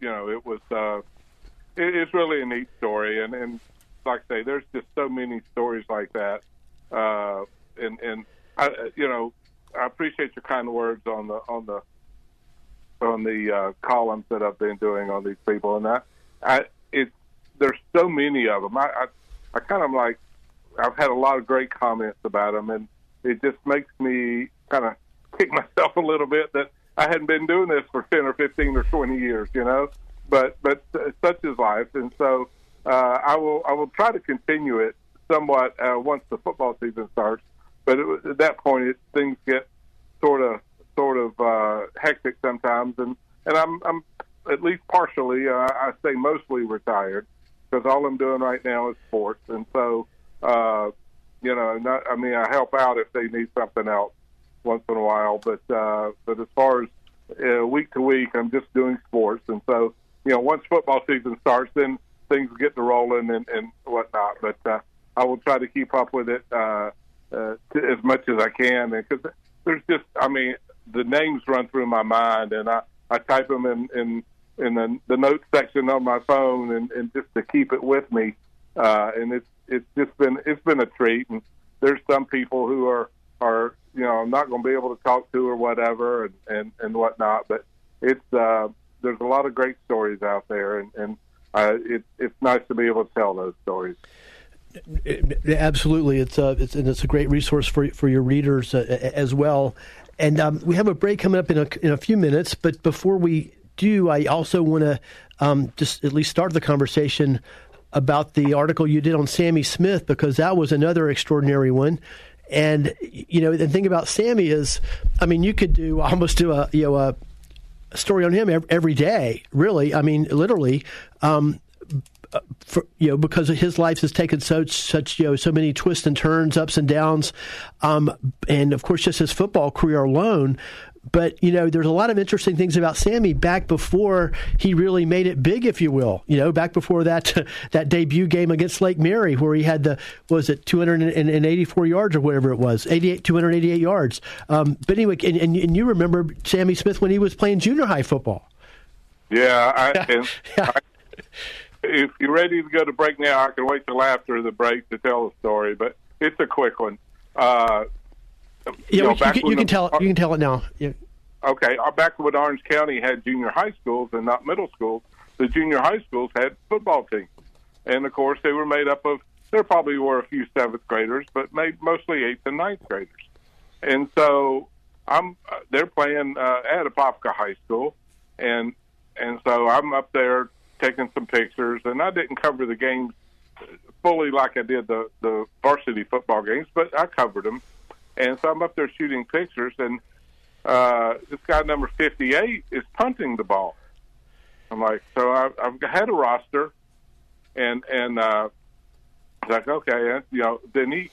you know, it was it's really a neat story, and like I say, there's just so many stories like that, and I, you know, I appreciate your kind words on the columns that I've been doing on these people, and there's so many of them. I kind of like, I've had a lot of great comments about them, and it just makes me kind of kick myself a little bit that I hadn't been doing this for 10 or 15 or 20 years, you know. But such is life, and so. I will try to continue it somewhat once the football season starts, but at that point, things get sort of hectic sometimes, and I'm at least partially, I say mostly retired, because all I'm doing right now is sports, and so you know, I help out if they need something else once in a while, but as far as week to week, I'm just doing sports, and so, you know, once football season starts, then things get to rolling and whatnot, but I will try to keep up with it as much as I can, because there's just, I mean, the names run through my mind, and I type them in the notes section on my phone, and just to keep it with me, and it's just been, it's been a treat. And there's some people who are you know, I'm not going to be able to talk to or whatever and whatnot, but it's there's a lot of great stories out there, and it's nice to be able to tell those stories. Absolutely, it's a great resource for your readers as well. And we have a break coming up in a few minutes, but before we do, I also want to just at least start the conversation about the article you did on Sammy Smith, because that was another extraordinary one. And you know, the thing about Sammy is, I mean, you could do a story on him every day, really. I mean, literally, because his life has taken such you know, so many twists and turns, ups and downs, and of course just his football career alone. But you know, there's a lot of interesting things about Sammy back before he really made it big, if you will. You know, back before that debut game against Lake Mary, where he had 284 yards or whatever it was, 288 yards. But anyway, and you remember Sammy Smith when he was playing junior high football? Yeah, if you're ready to go to break now, I can wait till after the break to tell the story. But it's a quick one. You can tell it now. Yeah. Okay, back when Orange County had junior high schools and not middle schools, the junior high schools had football teams, and of course they were made up of. There probably were a few seventh graders, but mostly eighth and ninth graders. And so they're playing at Apopka High School, and so I'm up there taking some pictures, and I didn't cover the games fully like I did the varsity football games, but I covered them. And so I'm up there shooting pictures, and this guy number 58 is punting the ball. I'm like, so I've had a roster, and I was like, okay, you know, then he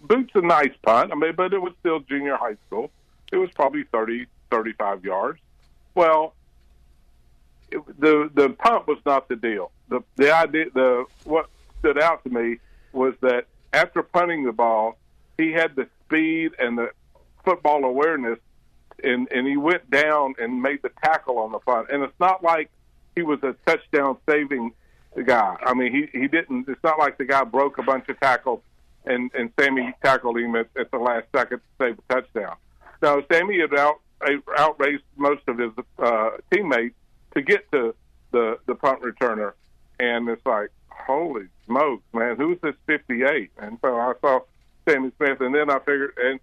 boot's a nice punt. I mean, but it was still junior high school. It was probably 30, 35 yards. Well, the punt was not the deal. The idea, what stood out to me was that after punting the ball, he had the speed and the football awareness, and he went down and made the tackle on the punt. And it's not like he was a touchdown saving guy. I mean, he didn't. It's not like the guy broke a bunch of tackles and Sammy tackled him at the last second to save a touchdown. No, Sammy had outraced most of his teammates to get to the punt returner. And it's like, holy smokes, man, who's this 58? And so I saw Sammy Smith, and then I figured, and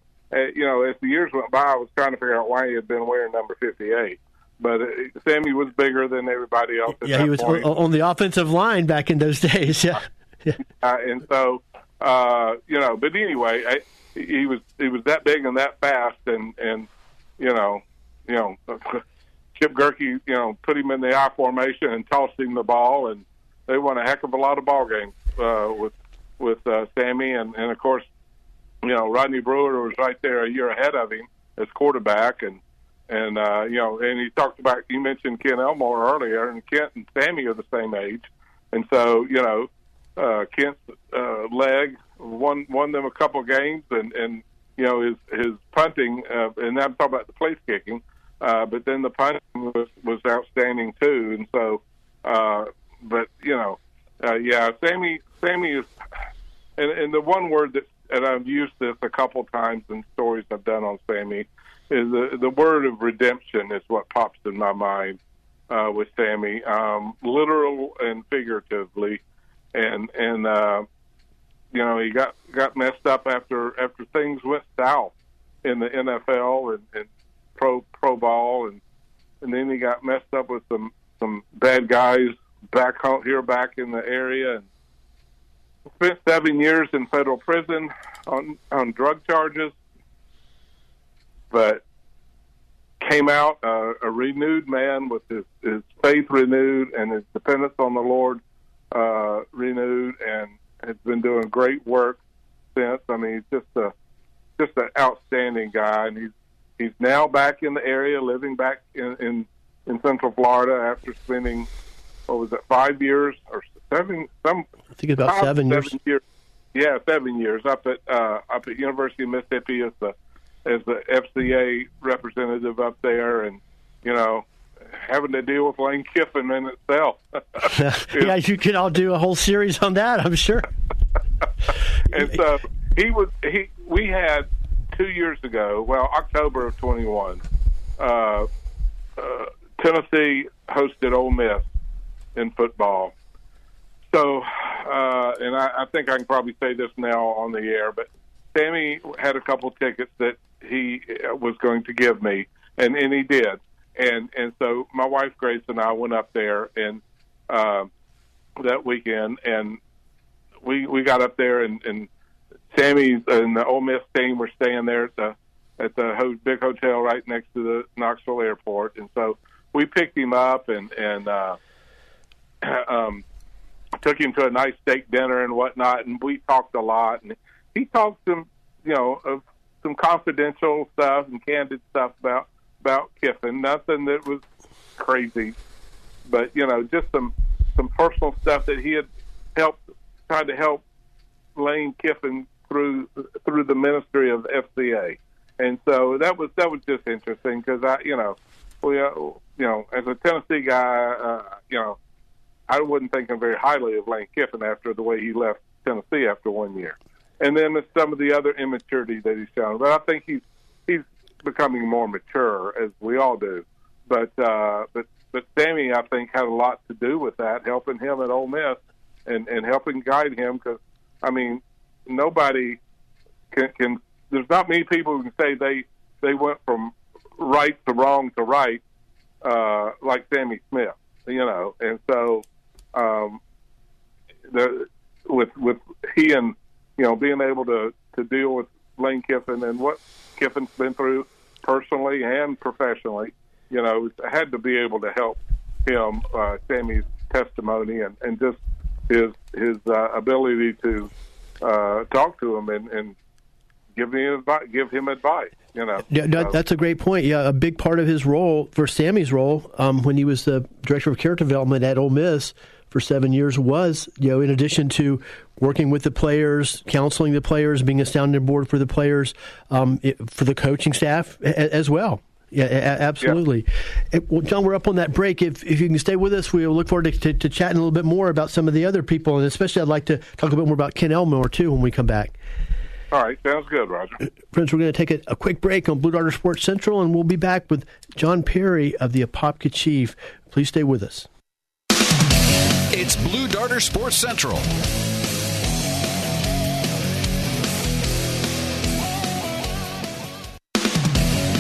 you know, as the years went by, I was trying to figure out why he had been wearing number 58. But Sammy was bigger than everybody else. Yeah, he was on the offensive line back in those days. Yeah, and so you know, but anyway, he was that big and that fast, and you know, Chip Gierke, you know, put him in the I formation and tossed him the ball, and they won a heck of a lot of ball games with Sammy, and of course, you know, Rodney Brewer was right there a year ahead of him as quarterback, and you know, and he talked about, you mentioned Kent Elmore earlier, and Kent and Sammy are the same age, and so you know, Kent's leg won them a couple games, and you know, his punting, and I'm talking about the place kicking, but then the punting was outstanding too, and so but you know, yeah, Sammy is, and the one word that, and I've used this a couple times in stories I've done on Sammy, is the word of redemption is what pops in my mind with Sammy, literal and figuratively, and you know, he got messed up after things went south in the NFL and pro ball, and then he got messed up with some bad guys back home, here back in the area, and spent 7 years in federal prison on drug charges, but came out a renewed man with his faith renewed and his dependence on the Lord renewed, and has been doing great work since. I mean, he's just an outstanding guy, and he's now back in the area, living back in Central Florida after spending, what was it, 5 years or seven? I think about seven years. Yeah, 7 years up at University of Mississippi as the FCA representative up there, and you know, having to deal with Lane Kiffin in itself. Yeah, you could all do a whole series on that, I'm sure. And so we had 2 years ago, well, October of 21, Tennessee hosted Ole Miss in football. So, and I think I can probably say this now on the air, but Sammy had a couple tickets that he was going to give me, and he did. And so my wife, Grace, and I went up there and that weekend, and we got up there, and Sammy and the Ole Miss team were staying there at the big hotel right next to the Knoxville airport. And so we picked him up and took him to a nice steak dinner and whatnot, and we talked a lot, and he talked some, you know, of some confidential stuff and candid stuff about Kiffin. Nothing that was crazy, but you know, just some personal stuff that he had tried to help Lane Kiffin through the ministry of FCA, and so that was just interesting because as a Tennessee guy, you know, I wasn't thinking very highly of Lane Kiffin after the way he left Tennessee after 1 year, and then some of the other immaturity that he's shown. But I think he's becoming more mature, as we all do. But Sammy, I think, had a lot to do with that, helping him at Ole Miss and helping guide him. Because I mean, nobody can. There's not many people who can say they went from right to wrong to right like Sammy Smith, you know. And so with he and, you know, being able to deal with Lane Kiffin and what Kiffin's been through personally and professionally, you know, had to be able to help him, Sammy's testimony and just his ability to talk to him and give him advice. You know, that's a great point. Yeah, a big part of his role, for Sammy's role, when he was the director of character development at Ole Miss for 7 years, was, you know, in addition to working with the players, counseling the players, being a sounding board for the players, for the coaching staff as well. Yeah, absolutely. Yeah. Well, John, we're up on that break. If you can stay with us, we'll look forward to chatting a little bit more about some of the other people, and especially I'd like to talk a bit more about Kent Elmore, too, when we come back. All right. Sounds good, Roger. Friends, we're going to take a quick break on Blue Darter Sports Central, and we'll be back with John Perry of the Apopka Chief. Please stay with us. It's Blue Darter Sports Central.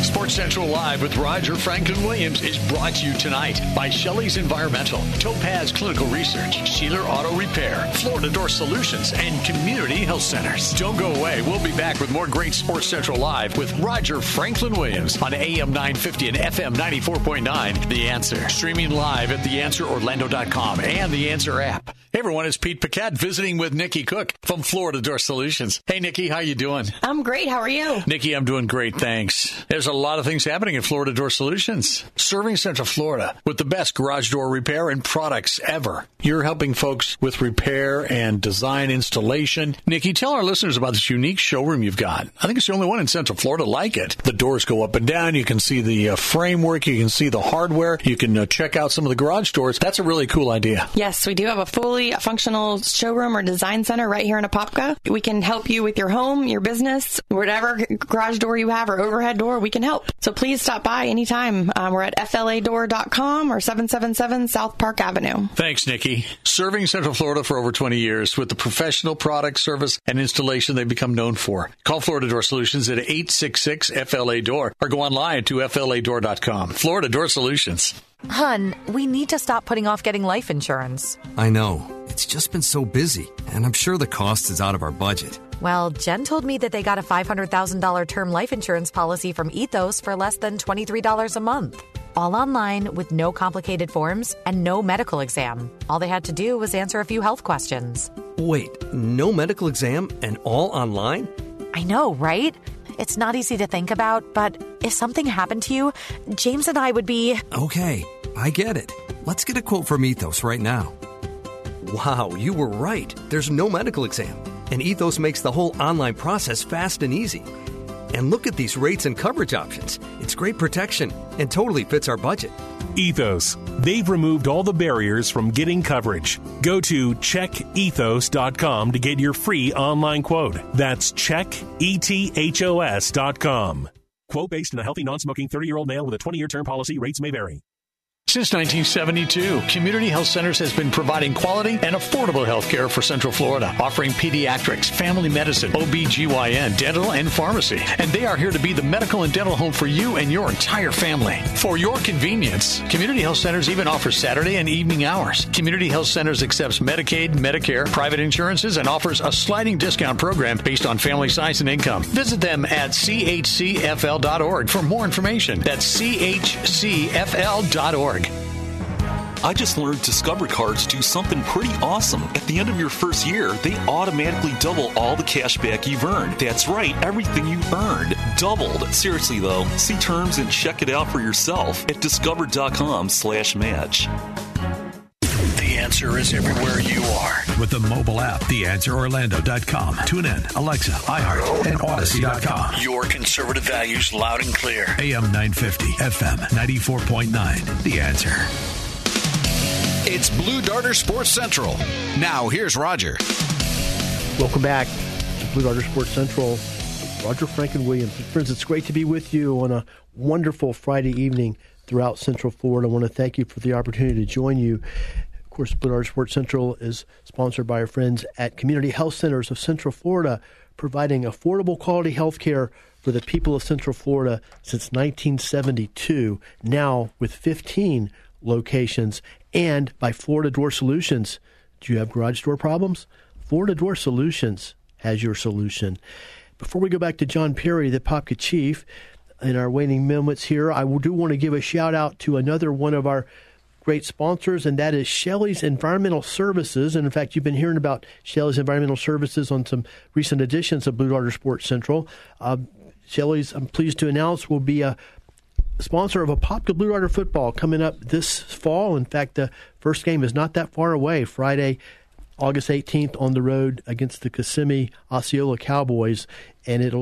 Sports Central Live with Roger Franklin Williams is brought to you tonight by Shelley's Environmental, Topaz Clinical Research, Sheeler Auto Repair, Florida Door Solutions, and Community Health Centers. Don't go away. We'll be back with more great Sports Central Live with Roger Franklin Williams on AM 950 and FM 94.9, The Answer. Streaming live at TheAnswerOrlando.com and The Answer app. Hey, everyone, it's Pete Paquette visiting with Nikki Cook from Florida Door Solutions. Hey, Nikki, how you doing? I'm great. How are you? Nikki, I'm doing great, thanks. There's a lot of things happening at Florida Door Solutions, serving Central Florida with the best garage door repair and products ever. You're helping folks with repair and design installation. Nikki, tell our listeners about this unique showroom you've got. I think it's the only one in Central Florida like it. The doors go up and down. You can see the framework. You can see the hardware. You can check out some of the garage doors. That's a really cool idea. Yes, we do have a fully functional showroom or design center right here in Apopka. We can help you with your home, your business, whatever garage door you have or overhead door, we can help. So please stop by anytime. We're at fladoor.com or 777 South Park Avenue. Thanks, Nikki. Serving Central Florida for over 20 years with the professional product, service, and installation they've become known for. Call Florida Door Solutions at 866-FLA-DOOR or go online to fladoor.com. Florida Door Solutions. Hun, we need to stop putting off getting life insurance. I know. It's just been so busy, and I'm sure the cost is out of our budget. Well, Jen told me that they got a $500,000 term life insurance policy from Ethos for less than $23 a month. All online with no complicated forms and no medical exam. All they had to do was answer a few health questions. Wait, no medical exam and all online? I know, right? It's not easy to think about, but if something happened to you, James and I would be... Okay, I get it. Let's get a quote from Ethos right now. Wow, you were right. There's no medical exam. And Ethos makes the whole online process fast and easy. And look at these rates and coverage options. It's great protection and totally fits our budget. Ethos. They've removed all the barriers from getting coverage. Go to checkethos.com to get your free online quote. That's checkethos.com. Quote based on a healthy, non-smoking 30-year-old male with a 20-year term policy. Rates may vary. Since 1972, Community Health Centers has been providing quality and affordable health care for Central Florida, offering pediatrics, family medicine, OBGYN, dental, and pharmacy. And they are here to be the medical and dental home for you and your entire family. For your convenience, Community Health Centers even offers Saturday and evening hours. Community Health Centers accepts Medicaid, Medicare, private insurances, and offers a sliding discount program based on family size and income. Visit them at chcfl.org for more information. That's chcfl.org. I just learned Discovery Cards do something pretty awesome. At the end of your first year, they automatically double all the cash back you've earned. That's right, everything you earned doubled. Seriously, though, see terms and check it out for yourself at discover.com/match. The Answer is everywhere you are. With the mobile app, TheAnswerOrlando.com. Tune in, Alexa, iHeart, and Odyssey.com. Your conservative values loud and clear. AM 950, FM 94.9. The Answer. It's Blue Darter Sports Central. Now, here's Roger. Welcome back to Blue Darter Sports Central. Roger Franklin Williams. Friends, it's great to be with you on a wonderful Friday evening throughout Central Florida. I want to thank you for the opportunity to join you. Of course, Blue Darter Sports Central is sponsored by our friends at Community Health Centers of Central Florida, providing affordable, quality health care for the people of Central Florida since 1972, now with 15 locations, and by Florida Door Solutions. Do you have garage door problems? Florida Door Solutions has your solution. Before we go back to John Perry, the Apopka Chief, in our waning moments here, I do want to give a shout out to another one of our great sponsors, and that is Shelley's Environmental Services. And in fact, you've been hearing about Shelley's Environmental Services on some recent editions of Blue Darter Sports Central. Shelley's, I'm pleased to announce, will be a sponsor of Apopka Blue Darter football coming up this fall. In fact, the first game is not that far away, Friday, August 18th, on the road against the Kissimmee Osceola Cowboys, and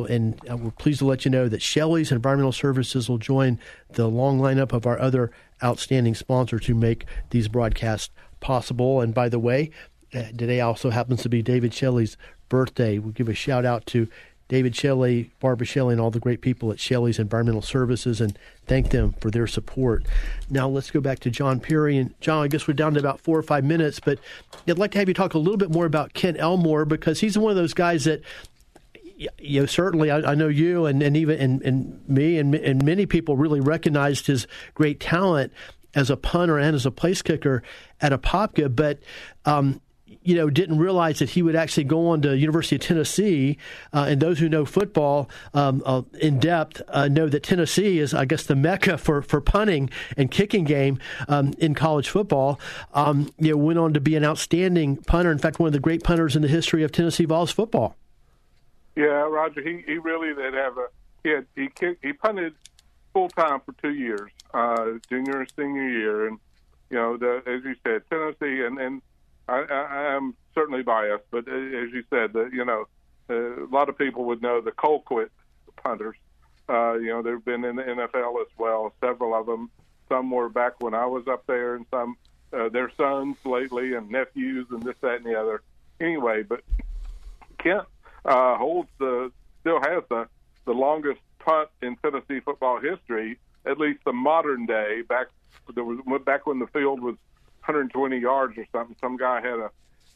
we're pleased to let you know that Shelley's Environmental Services will join the long lineup of our other outstanding sponsors who make these broadcasts possible. And by the way, today also happens to be David Shelley's birthday. We'll give a shout out to David Shelley, Barbara Shelley, and all the great people at Shelley's Environmental Services, and thank them for their support. Now let's go back to John Perry. And John, I guess we're down to about 4 or 5 minutes, but I'd like to have you talk a little bit more about Kent Elmore, because he's one of those guys that, you know, certainly I know you and even me and many people really recognized his great talent as a punter and as a place kicker at Apopka, but you know, didn't realize that he would actually go on to University of Tennessee. And those who know football in depth know that Tennessee is, I guess, the mecca for punting and kicking game in college football. You know, went on to be an outstanding punter. In fact, one of the great punters in the history of Tennessee Vols football. Yeah, Roger, he really did have a he punted full time for 2 years, junior and senior year, and you know, as you said, Tennessee and I am certainly biased, but as you said, you know, a lot of people would know the cold quit punters. You know, they've been in the NFL as well, several of them. Some were back when I was up there, and some their sons lately and nephews and this, that, and the other. Anyway, but Kent still has the longest punt in Tennessee football history, at least the modern day. Back when the field was 120 yards or something. Some guy had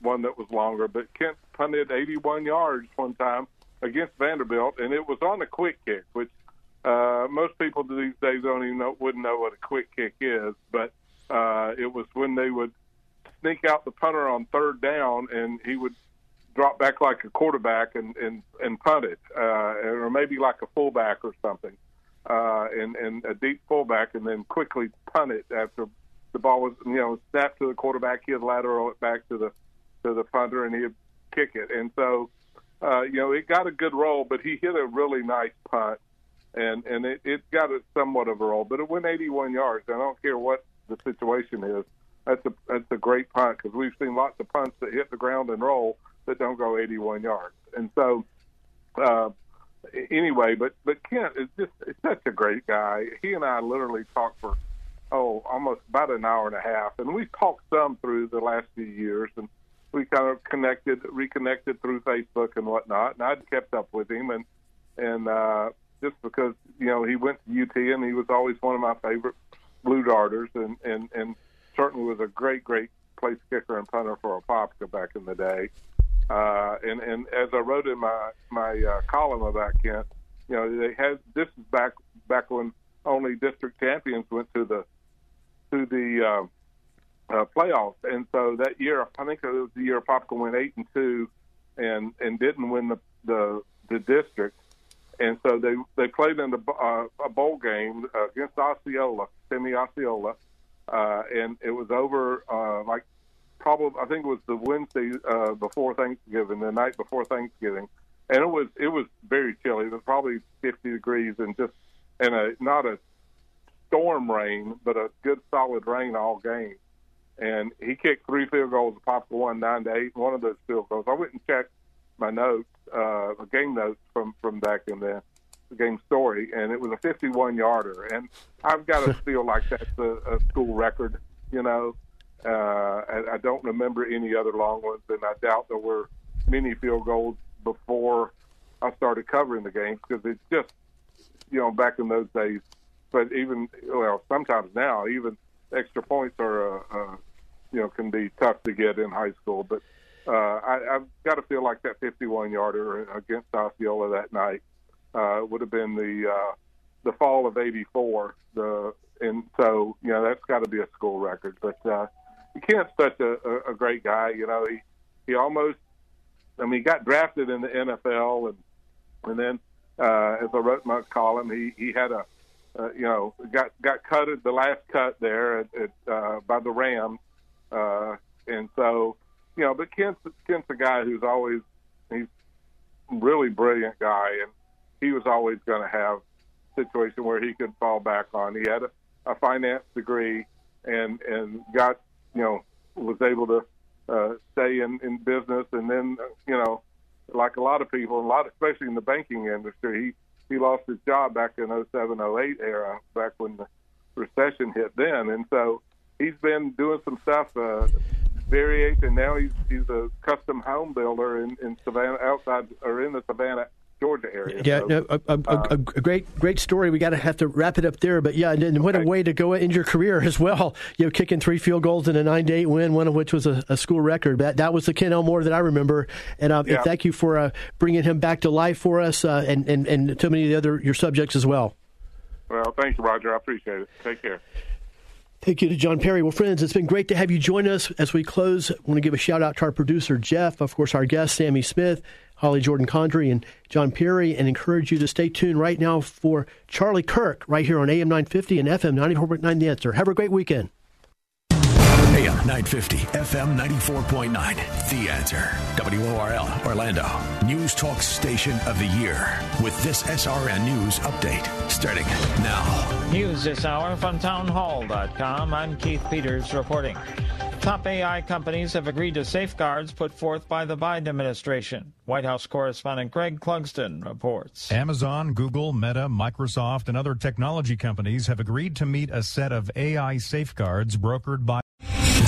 one that was longer, but Kent punted 81 yards one time against Vanderbilt, and it was on a quick kick, which most people these days wouldn't know what a quick kick is. But it was when they would sneak out the punter on third down, and he would drop back like a quarterback and punt it, or maybe like a fullback or something, and a deep fullback, and then quickly punt it after. The ball was, you know, snapped to the quarterback. He'd lateral it back to the punter, and he'd kick it. And so, you know, it got a good roll, but he hit a really nice punt, and it got a somewhat of a roll. But it went 81 yards. I don't care what the situation is. That's a great punt, because we've seen lots of punts that hit the ground and roll that don't go 81 yards. And so, anyway, but Kent is just such a great guy. He and I literally talked for almost about an hour and a half. And we've talked some through the last few years, and we kind of reconnected through Facebook and whatnot. And I'd kept up with him, and just because, you know, he went to UT, and he was always one of my favorite Blue Darters, and certainly was a great, great place kicker and punter for Apopka back in the day. And as I wrote in my column about Kent, you know, this is back when only district champions went to the playoffs, and so that year, I think it was the year Apopka went 8-2, and didn't win the district, and so they played in a bowl game against Osceola, Semi-Osceola, and it was over I think it was the Wednesday before Thanksgiving, the night before Thanksgiving, and it was very chilly. It was probably 50 degrees, and just. And not a storm rain, but a good solid rain all game. And he kicked 3 field goals. Apopka won 9-8. One of those field goals. I went and checked my notes, game notes from back in the game story, and it was a 51-yarder. And I've got to feel like that's a school record, you know. I don't remember any other long ones, and I doubt there were many field goals before I started covering the game, because it's just, you know, back in those days, but sometimes now, even extra points are, you know, can be tough to get in high school. But I've got to feel like that 51-yarder against Osceola that night would have been the fall of '84. And so, you know, that's got to be a school record. But Kent's such a great guy. You know, he almost, I mean, he got drafted in the NFL, and then. As I wrote in my column, he had a got cut at the last cut there by the Rams. And so, you know, but Kent's a guy who's always, he's a really brilliant guy, and he was always going to have a situation where he could fall back on. He had a finance degree and got, you know, was able to stay in business. And then, you know, like a lot of people, especially in the banking industry, he lost his job back in 07-08 era, back when the recession hit then. And so he's been doing some stuff, various, and now he's a custom home builder in Savannah, outside or in the Savannah, Georgia area. Yeah, so, no, a great story. We got to have to wrap it up there, but yeah, and what a way to go in your career as well. You know, kicking 3 field goals in a 9-8 win, one of which was a school record. That was the Kent Elmore that I remember, and thank you for bringing him back to life for us, and so many of the other your subjects as well. Well, thank you, Roger. I appreciate it. Take care. Thank you to John Perry. Well, friends, it's been great to have you join us as we close. I want to give a shout out to our producer, Jeff, of course, our guest, Sammy Smith, Holly Jordan-Condry, and John Perry, and encourage you to stay tuned right now for Charlie Kirk right here on AM 950 and FM 94.9 The Answer. Have a great weekend. AM 950, FM 94.9, The Answer. WORL, Orlando. News Talk Station of the Year with this SRN News Update starting now. News this hour from townhall.com. I'm Keith Peters reporting. Top AI companies have agreed to safeguards put forth by the Biden administration. White House correspondent Greg Clugston reports. Amazon, Google, Meta, Microsoft, and other technology companies have agreed to meet a set of AI safeguards brokered by